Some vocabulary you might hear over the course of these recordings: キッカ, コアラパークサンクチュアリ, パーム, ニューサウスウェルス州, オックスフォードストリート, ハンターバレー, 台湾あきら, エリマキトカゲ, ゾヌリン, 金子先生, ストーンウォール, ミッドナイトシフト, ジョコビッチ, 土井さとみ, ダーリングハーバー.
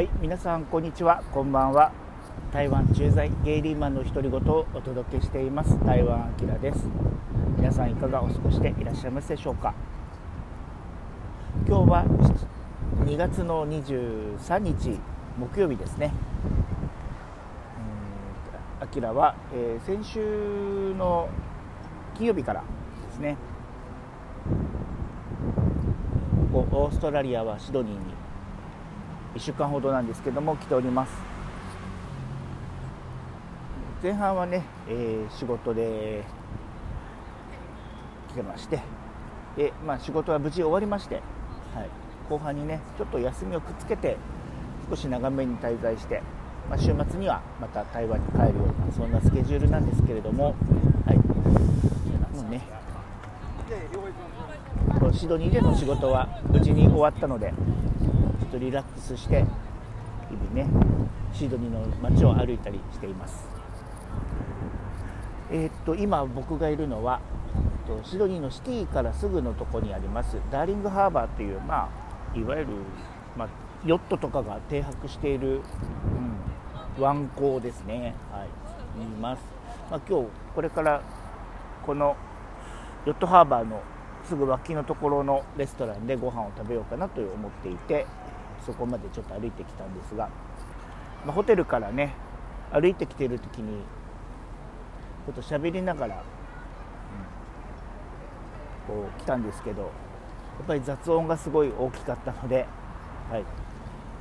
はい、皆さんこんにちは、こんばんは。台湾駐在ゲイリーマンの独り言をお届けしています。台湾あきらです。皆さんいかがお過ごしでいらっしゃいますでしょうか。今日は2月の23日木曜日ですね。あきらは、先週の金曜日からですね、ここオーストラリアはシドニーに1週間ほどなんですけども来ております。前半はね、仕事で来てまして、で、仕事は無事終わりまして、はい、後半にねちょっと休みをくっつけて少し長めに滞在して、週末にはまた台湾に帰るようなそんなスケジュールなんですけれども、はい、もうねシドニーでの仕事は無事に終わったのでリラックスして日々ねシドニーの街を歩いたりしています。今僕がいるのはシドニーのシティからすぐのとこにありますダーリングハーバーという、いわゆる、ヨットとかが停泊している、湾口ですね、にいます。今日これからこのヨットハーバーのすぐ脇のところのレストランでご飯を食べようかなと思っていて、そこまでちょっと歩いてきたんですが、ホテルからね歩いてきている時にちょっと喋りながら、こう来たんですけど、やっぱり雑音がすごい大きかったので、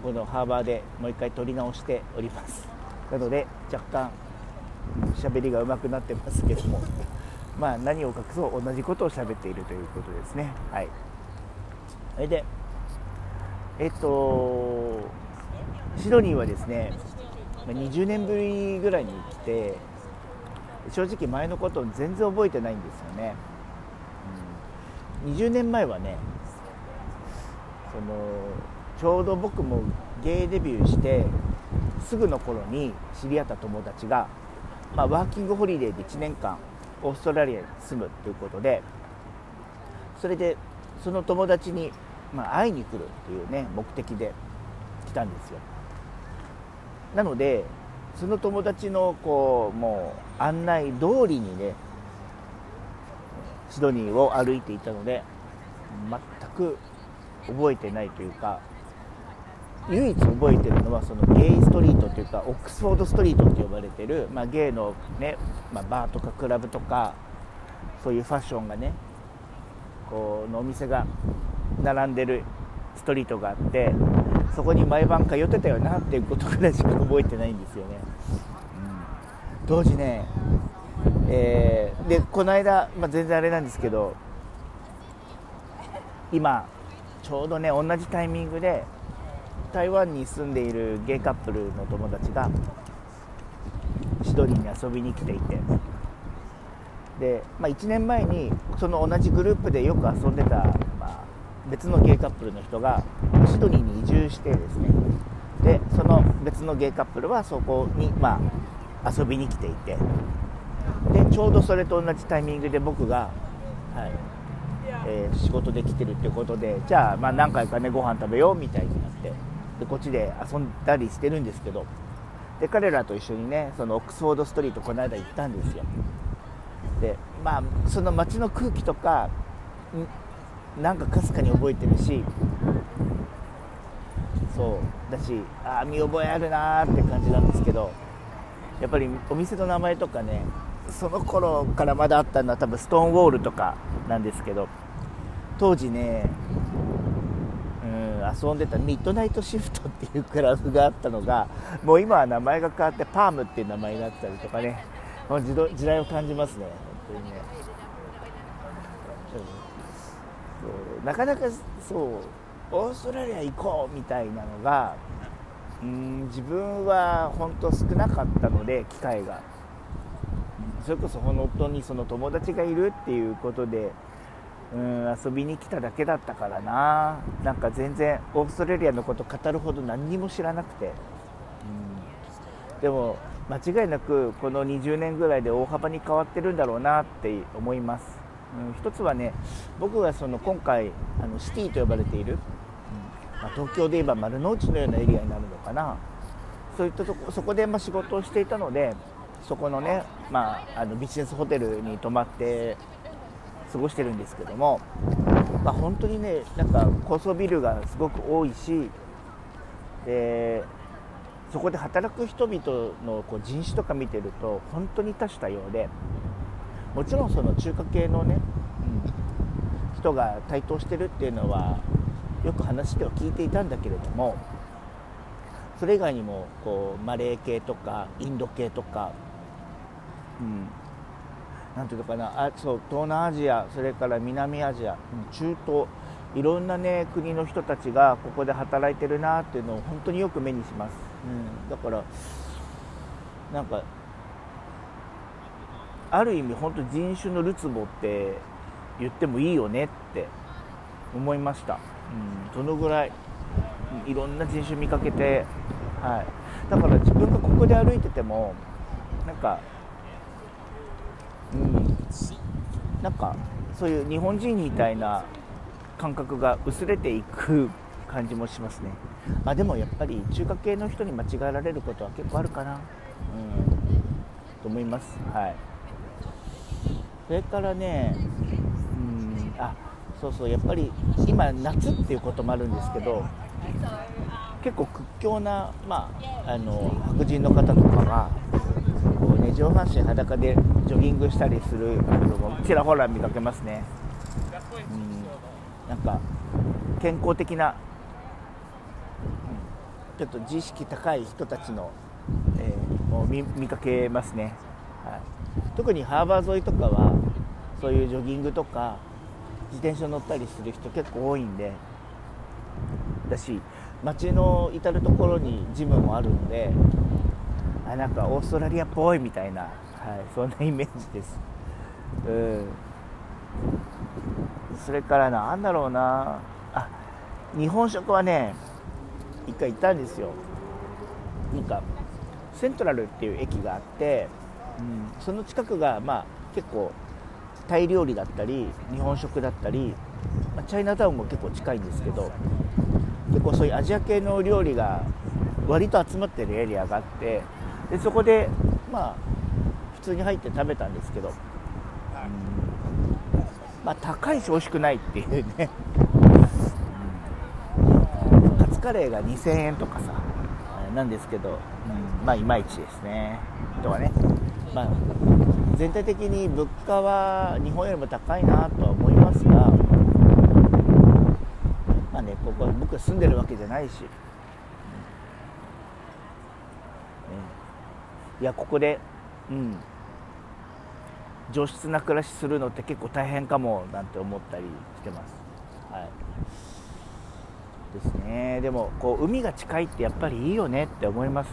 このハーバーでもう一回撮り直しております。なので若干喋りが上手くなってますけども何を隠そう同じことを喋っているということですね。はい、それでシドニーはですね20年ぶりぐらいに来て、正直前のことを全然覚えてないんですよね。20年前はねちょうど僕もゲイデビューしてすぐの頃に知り合った友達が、ワーキングホリデーで1年間オーストラリアに住むということで、それでその友達に会いに来るというね目的で来たんですよ。なのでその友達のもう案内通りにねシドニーを歩いていたので全く覚えてないというか、唯一覚えてるのはそのゲイストリートというかオックスフォードストリートって呼ばれてる、ゲイのね、バーとかクラブとかそういうファッションがねこうのお店が並んでるストリートがあって、そこに毎晩通ってたよなっていうことぐらいしか覚えてないんですよね。当時ね、でこの間、全然あれなんですけど、今ちょうどね同じタイミングで台湾に住んでいるゲイカップルの友達がシドニーに遊びに来ていて、で、1年前にその同じグループでよく遊んでた、別のゲイカップルの人がシドニーに移住してですね、でその別のゲイカップルはそこに、遊びに来ていて、でちょうどそれと同じタイミングで僕が、仕事で来てるってことで、じゃあ、何回かねご飯食べようみたいになって、でこっちで遊んだりしてるんですけど、で彼らと一緒にねそのオックスフォードストリートこの間行ったんですよ。でその街の空気とかなんかかすかに覚えてるし、そうだし、見覚えあるなーって感じなんですけど、やっぱりお店の名前とかねその頃からまだあったのは多分ストーンウォールとかなんですけど、当時ね遊んでたミッドナイトシフトっていうクラブがあったのが、もう今は名前が変わってパームっていう名前になったりとかね、もう時代を感じますね、本当にね。なかなかオーストラリア行こうみたいなのが自分は本当少なかったので、機会がそれこそ本当にその友達がいるっていうことで遊びに来ただけだったからな、なんか全然オーストラリアのこと語るほど何にも知らなくて、でも間違いなくこの20年ぐらいで大幅に変わってるんだろうなって思います。一つはね、僕が今回シティと呼ばれている東京で言えば丸の内のようなエリアになるのかな。そういったとこ、そこで仕事をしていたので、そこのね、ビジネスホテルに泊まって過ごしてるんですけども、本当にね、なんか高層ビルがすごく多いし、でそこで働く人々のこう人種とか見てると本当に多種多様で、もちろんその中華系のね、人が台頭してるっていうのはよく話では聞いていたんだけれども、それ以外にもこうマレー系とかインド系とか、なんていうのかな、東南アジア、それから南アジア、中東、いろんなね国の人たちがここで働いてるなっていうのを本当によく目にします。だからなんかある意味本当人種のるつぼって言ってもいいよねって思いました。そのぐらいいろんな人種見かけて、だから自分がここで歩いててもなんか、なんかそういう日本人みたいな感覚が薄れていく感じもしますね。でもやっぱり中華系の人に間違えられることは結構あるかな、と思います。それからね、そうそう、やっぱり今夏っていうこともあるんですけど、結構屈強な、白人の方とかがこう、上半身裸でジョギングしたりするのもちらほら見かけますね。なんか健康的な、ちょっと自意識高い人たちの、もう 見かけますね。特にハーバー沿いとかはそういうジョギングとか自転車乗ったりする人結構多いんで、だし街の至る所にジムもあるので、なんかオーストラリアっぽいみたいな、そんなイメージです。それからなんだろうな、日本食はね一回行ったんですよ。なんかセントラルっていう駅があって、その近くが結構タイ料理だったり日本食だったり、チャイナタウンも結構近いんですけど、結構そういうアジア系の料理が割と集まってるエリアがあって、でそこで普通に入って食べたんですけど、高いし美味しくないっていうね。カツカレーが2000円とかさなんですけど、いまいちですねとはね。全体的に物価は日本よりも高いなとは思いますが、ここは僕は住んでるわけじゃないし、いやここで、上質な暮らしするのって結構大変かもなんて思ったりしてます。ですね。でもこう海が近いってやっぱりいいよねって思います。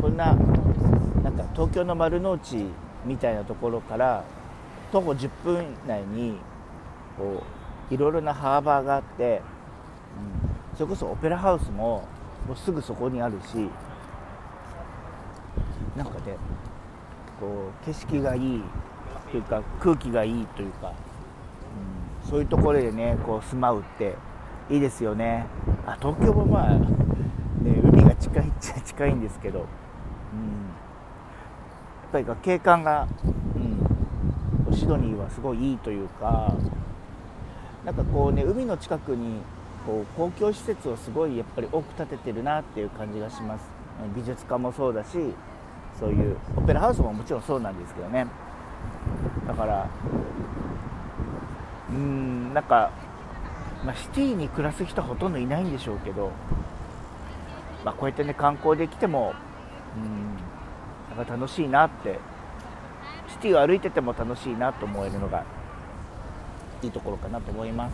こんななんか東京の丸の内みたいなところから徒歩10分以内にこういろいろなハーバーがあって、それこそオペラハウスももうすぐそこにあるし、なんかねこう景色がいいというか空気がいいというか、そういうところでねこう住まうっていいですよね。東京もね、海が近いっちゃ近いんですけど、やっぱり景観が、シドニーはすごいいいというか、なんかこうね海の近くにこう公共施設をすごいやっぱり多く建ててるなっていう感じがします。美術館もそうだし、そういうオペラハウスももちろんそうなんですけどね。だからなんか、シティに暮らす人はほとんどいないんでしょうけど、こうやってね観光で来てもなんか楽しいなって、シティを歩いてても楽しいなと思えるのがいいところかなと思います。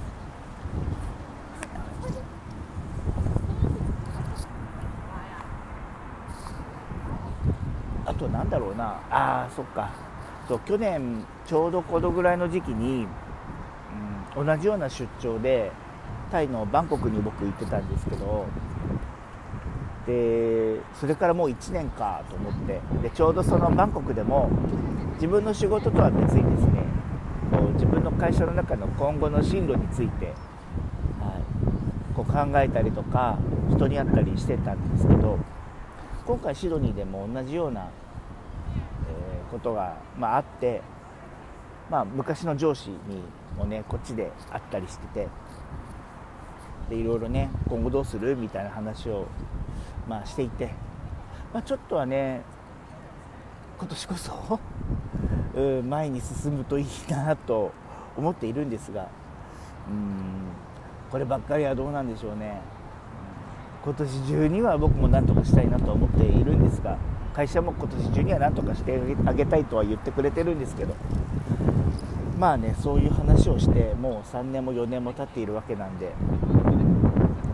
あとなんだろうな、そっか、去年ちょうどこのぐらいの時期に、同じような出張でタイのバンコクに僕行ってたんですけど、でそれからもう1年かと思って、でちょうどそのバンコクでも自分の仕事とは別にですね、自分の会社の中の今後の進路について、こう考えたりとか人に会ったりしてたんですけど、今回シドニーでも同じようなことが、あって、昔の上司にもねこっちで会ったりしてて、でいろいろね今後どうするみたいな話を、していて、ちょっとはね今年こそ前に進むといいなと思っているんですが、こればっかりはどうなんでしょうね。今年中には僕も何とかしたいなと思っているんですが、会社も今年中には何とかしてあげたいとは言ってくれてるんですけど、そういう話をしてもう3年も4年も経っているわけなんで、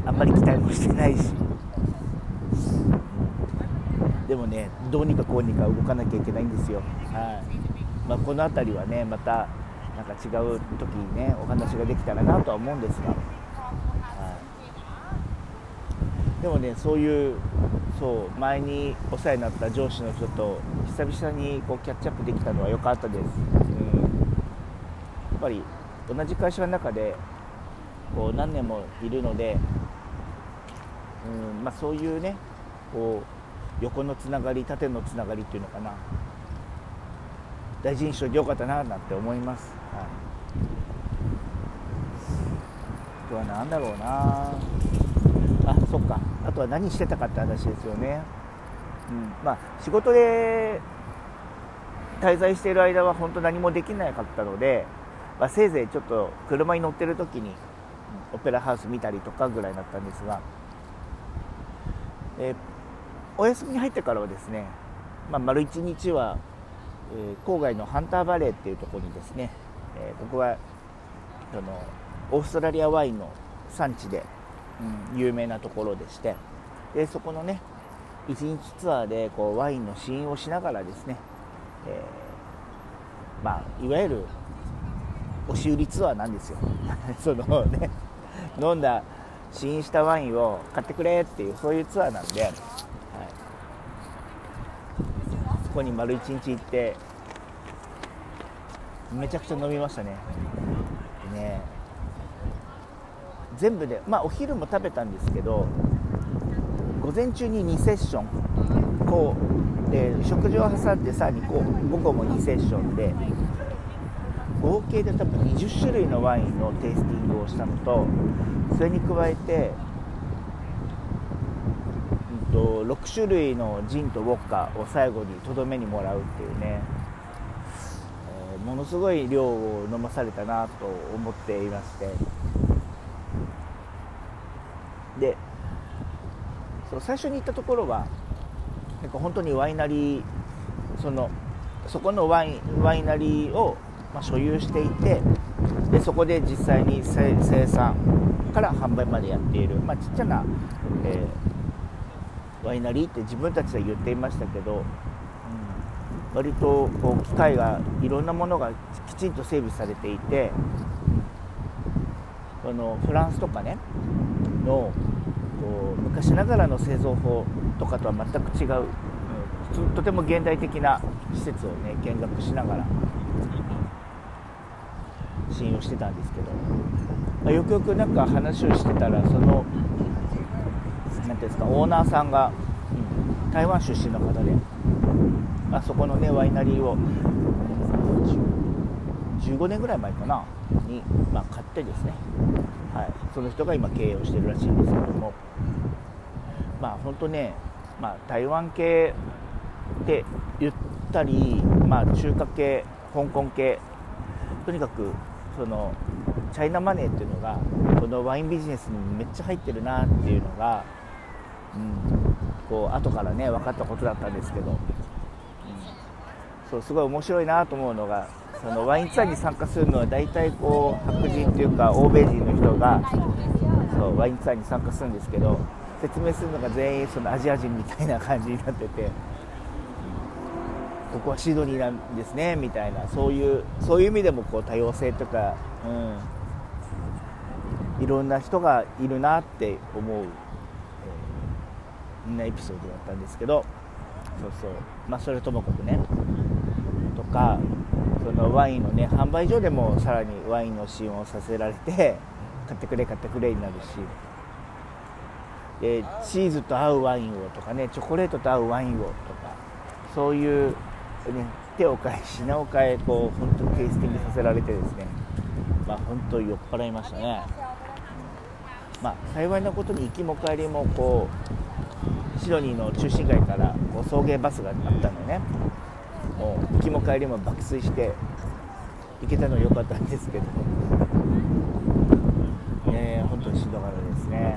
あんまり期待もしてないし、でもねどうにかこうにか動かなきゃいけないんですよ。この辺りはねまたなんか違う時にねお話ができたらなとは思うんですが、でもねそう前にお世話になった上司の人と久々にこうキャッチアップできたのは良かったです。やっぱり同じ会社の中でこう何年もいるので、そういうねこう横のつながり縦のつながりっていうのかな、大事にしといてよかったななんて思います。あとは何だろうな、そっか、あとは何してたかって話ですよね。仕事で滞在している間は本当何もできなかったので、せいぜいちょっと車に乗ってる時にオペラハウス見たりとかぐらいだったんですが、お休みに入ってからはですね、丸1日は郊外のハンターバレーっていうところにですね、ここはそのオーストラリアワインの産地で、有名なところでして、でそこのね1日ツアーでこうワインの試飲をしながらですね、いわゆる押し売りツアーなんですよそのね飲んだ試飲したワインを買ってくれっていうそういうツアーなんで、ここに丸一日行ってめちゃくちゃ飲みましたね。全部で、お昼も食べたんですけど、午前中に2セッションこうで食事を挟んでさらにこう午後も2セッションで合計で多分20種類のワインのテイスティングをしたのと、それに加えて、6種類のジンとウォッカを最後にとどめにもらうっていうね、ものすごい量を飲まされたなと思っていまして、でその最初に行ったところはなんか本当にワイナリー、そこのワイナリーを所有していて、でそこで実際に生産から販売までやっている、ちっちゃな、ワイナリーって自分たちで言っていましたけど、割とこう機械がいろんなものがきちんと整備されていて、フランスとかねのこう昔ながらの製造法とかとは全く違う、とても現代的な施設をね見学しながら試飲をしてたんですけど、よくよくなんか話をしてたら、そのなんていうんですか、オーナーさんが、台湾出身の方で、そこのねワイナリーを15年ぐらい前かなに、買ってですね、その人が今経営をしてるらしいんですけども、本当ね、台湾系って言ったり、中華系、香港系、とにかくそのチャイナマネーっていうのがこのワインビジネスにめっちゃ入ってるなっていうのが、こう後からね分かったことだったんですけど、そうすごい面白いなと思うのが、そのワインツアーに参加するのは大体こう白人というか欧米人の人がそうワインツアーに参加するんですけど、説明するのが全員そのアジア人みたいな感じになってて、ここはシドニーなんですねみたいな、そういう意味でもこう多様性とか、いろんな人がいるなって思う、エピソードだったんですけど、それともかくねとか、そのワインのね販売所でもさらにワインの試飲をさせられて、買ってくれになるし、チーズと合うワインをとかね、チョコレートと合うワインをとか、そういう、ね、手を変え品を変え、こう本当にテイスティングさせられてですね、まあ本当に酔っ払いましたね。まあ幸いなことに行きも帰りもこうシドニーの中心街からこう送迎バスがあったんでね、もう行きも帰りも爆睡して行けたの良かったんですけど、本当にしんどかったですね。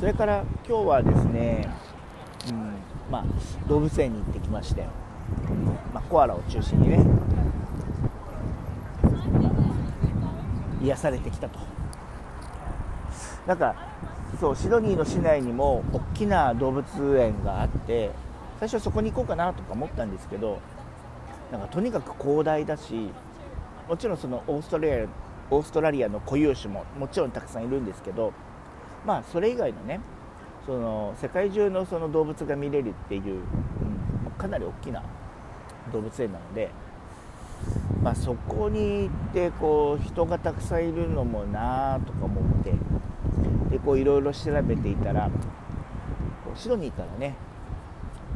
それから今日はですね、まあ、動物園に行ってきまして、まあ、コアラを中心にね、癒されてきたと。なんかそうシドニーの市内にも大きな動物園があって、最初そこに行こうかなとか思ったんですけど、なんかとにかく広大だし、もちろんそのオーストラリアの固有種ももちろんたくさんいるんですけど、まあそれ以外のね、その世界中のその動物が見れるっていう、かなり大きな動物園なので、まあそこに行ってこう人がたくさんいるのもなとか思って、でこういろいろ調べていたら、シドニーからね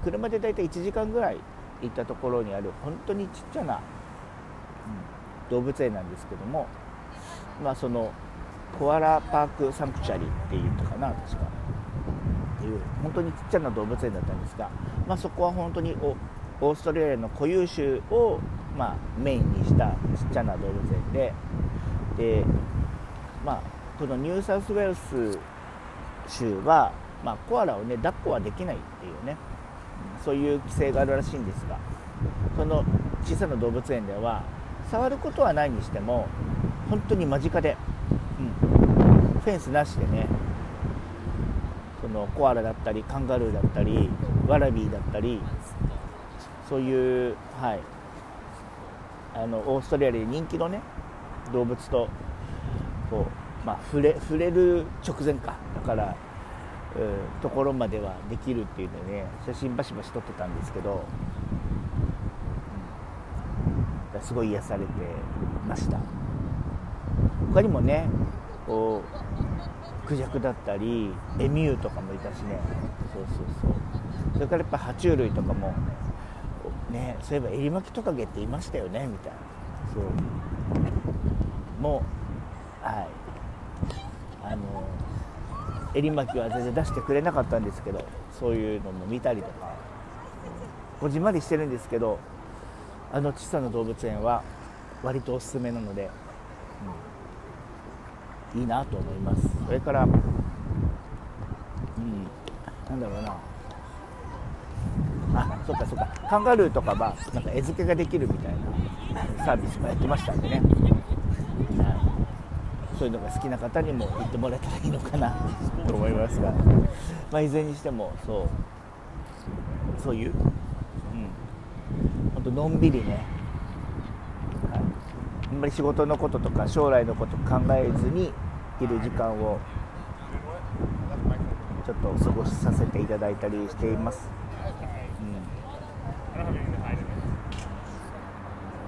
車でだいたい1時間ぐらい行ったところにある本当にちっちゃな、動物園なんですけども、まあそのコアラパークサンクチャリっていうのかな、確かっていう本当にちっちゃな動物園だったんですが、まあ、そこは本当にオーストラリアの固有種を、まあ、メインにしたちっちゃな動物園で、まあ、このニューサウスウェルス州は、まあ、コアラをね抱っこはできないっていうね、そういう規制があるらしいんですが、その小さな動物園では触ることはないにしても本当に間近で、フェンスなしでね、そのコアラだったりカンガルーだったりワラビーだったり、そういう、あのオーストラリアで人気のね動物とこう、まあ、触れる直前かだからところまではできるっていうのでね、写真バシバシ撮ってたんですけど、すごい癒されてました。他にもねこうクジャクだったりエミューとかもいたしね、それからやっぱ爬虫類とかもね、そういえばエリマキトカゲっていましたよねみたいな、そうもうエリマキは全然出してくれなかったんですけど、そういうのも見たりとか、こじんまりしてるんですけど、あの小さな動物園は割とおすすめなので、いいなと思います。それから、なんだろうな、あ、そっかそっか、カンガルーとかはなんか餌付けができるみたいなサービスもやってましたんでね、そういうのが好きな方にも行ってもらえたらいいのかなと思いますが、まあ、いずれにしてもそういう、本当のんびりね、あんまり仕事のこととか将来のこと考えずにいる時間をちょっと過ごしさせていただいたりしています。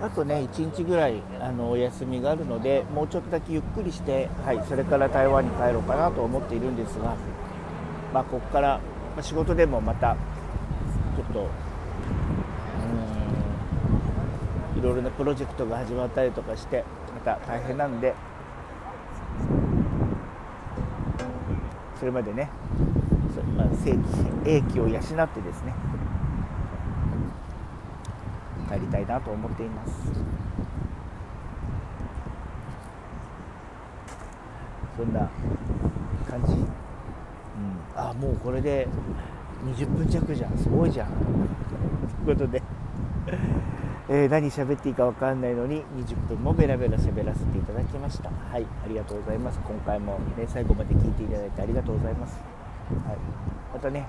あとね1日ぐらいお休みがあるので、もうちょっとだけゆっくりして、それから台湾に帰ろうかなと思っているんですが、まあ、ここから仕事でもまたちょっといろいろなプロジェクトが始まったりとかしてまた大変なんで、それまでね、まあ、英気を養ってですね帰りたいなと思っています。そんな感じ。あ、もうこれで20分弱じゃん、すごいじゃんということで何喋っていいか分かんないのに20分もベラベラ喋らせていただきました。はい、ありがとうございます。今回も、ね、最後まで聞いていただいてありがとうございます。またね、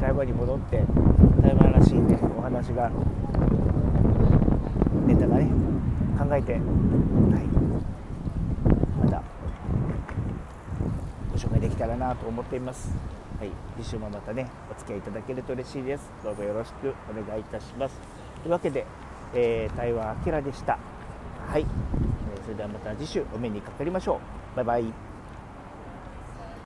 台湾に戻って台湾らしいねお話がネタがね考えて、またご紹介できたらなと思っています。次週もまたねお付き合いいただけると嬉しいです。どうぞよろしくお願いいたします。というわけで、台湾あきらでした。それではまた次週お目にかかりましょう。バイバイ。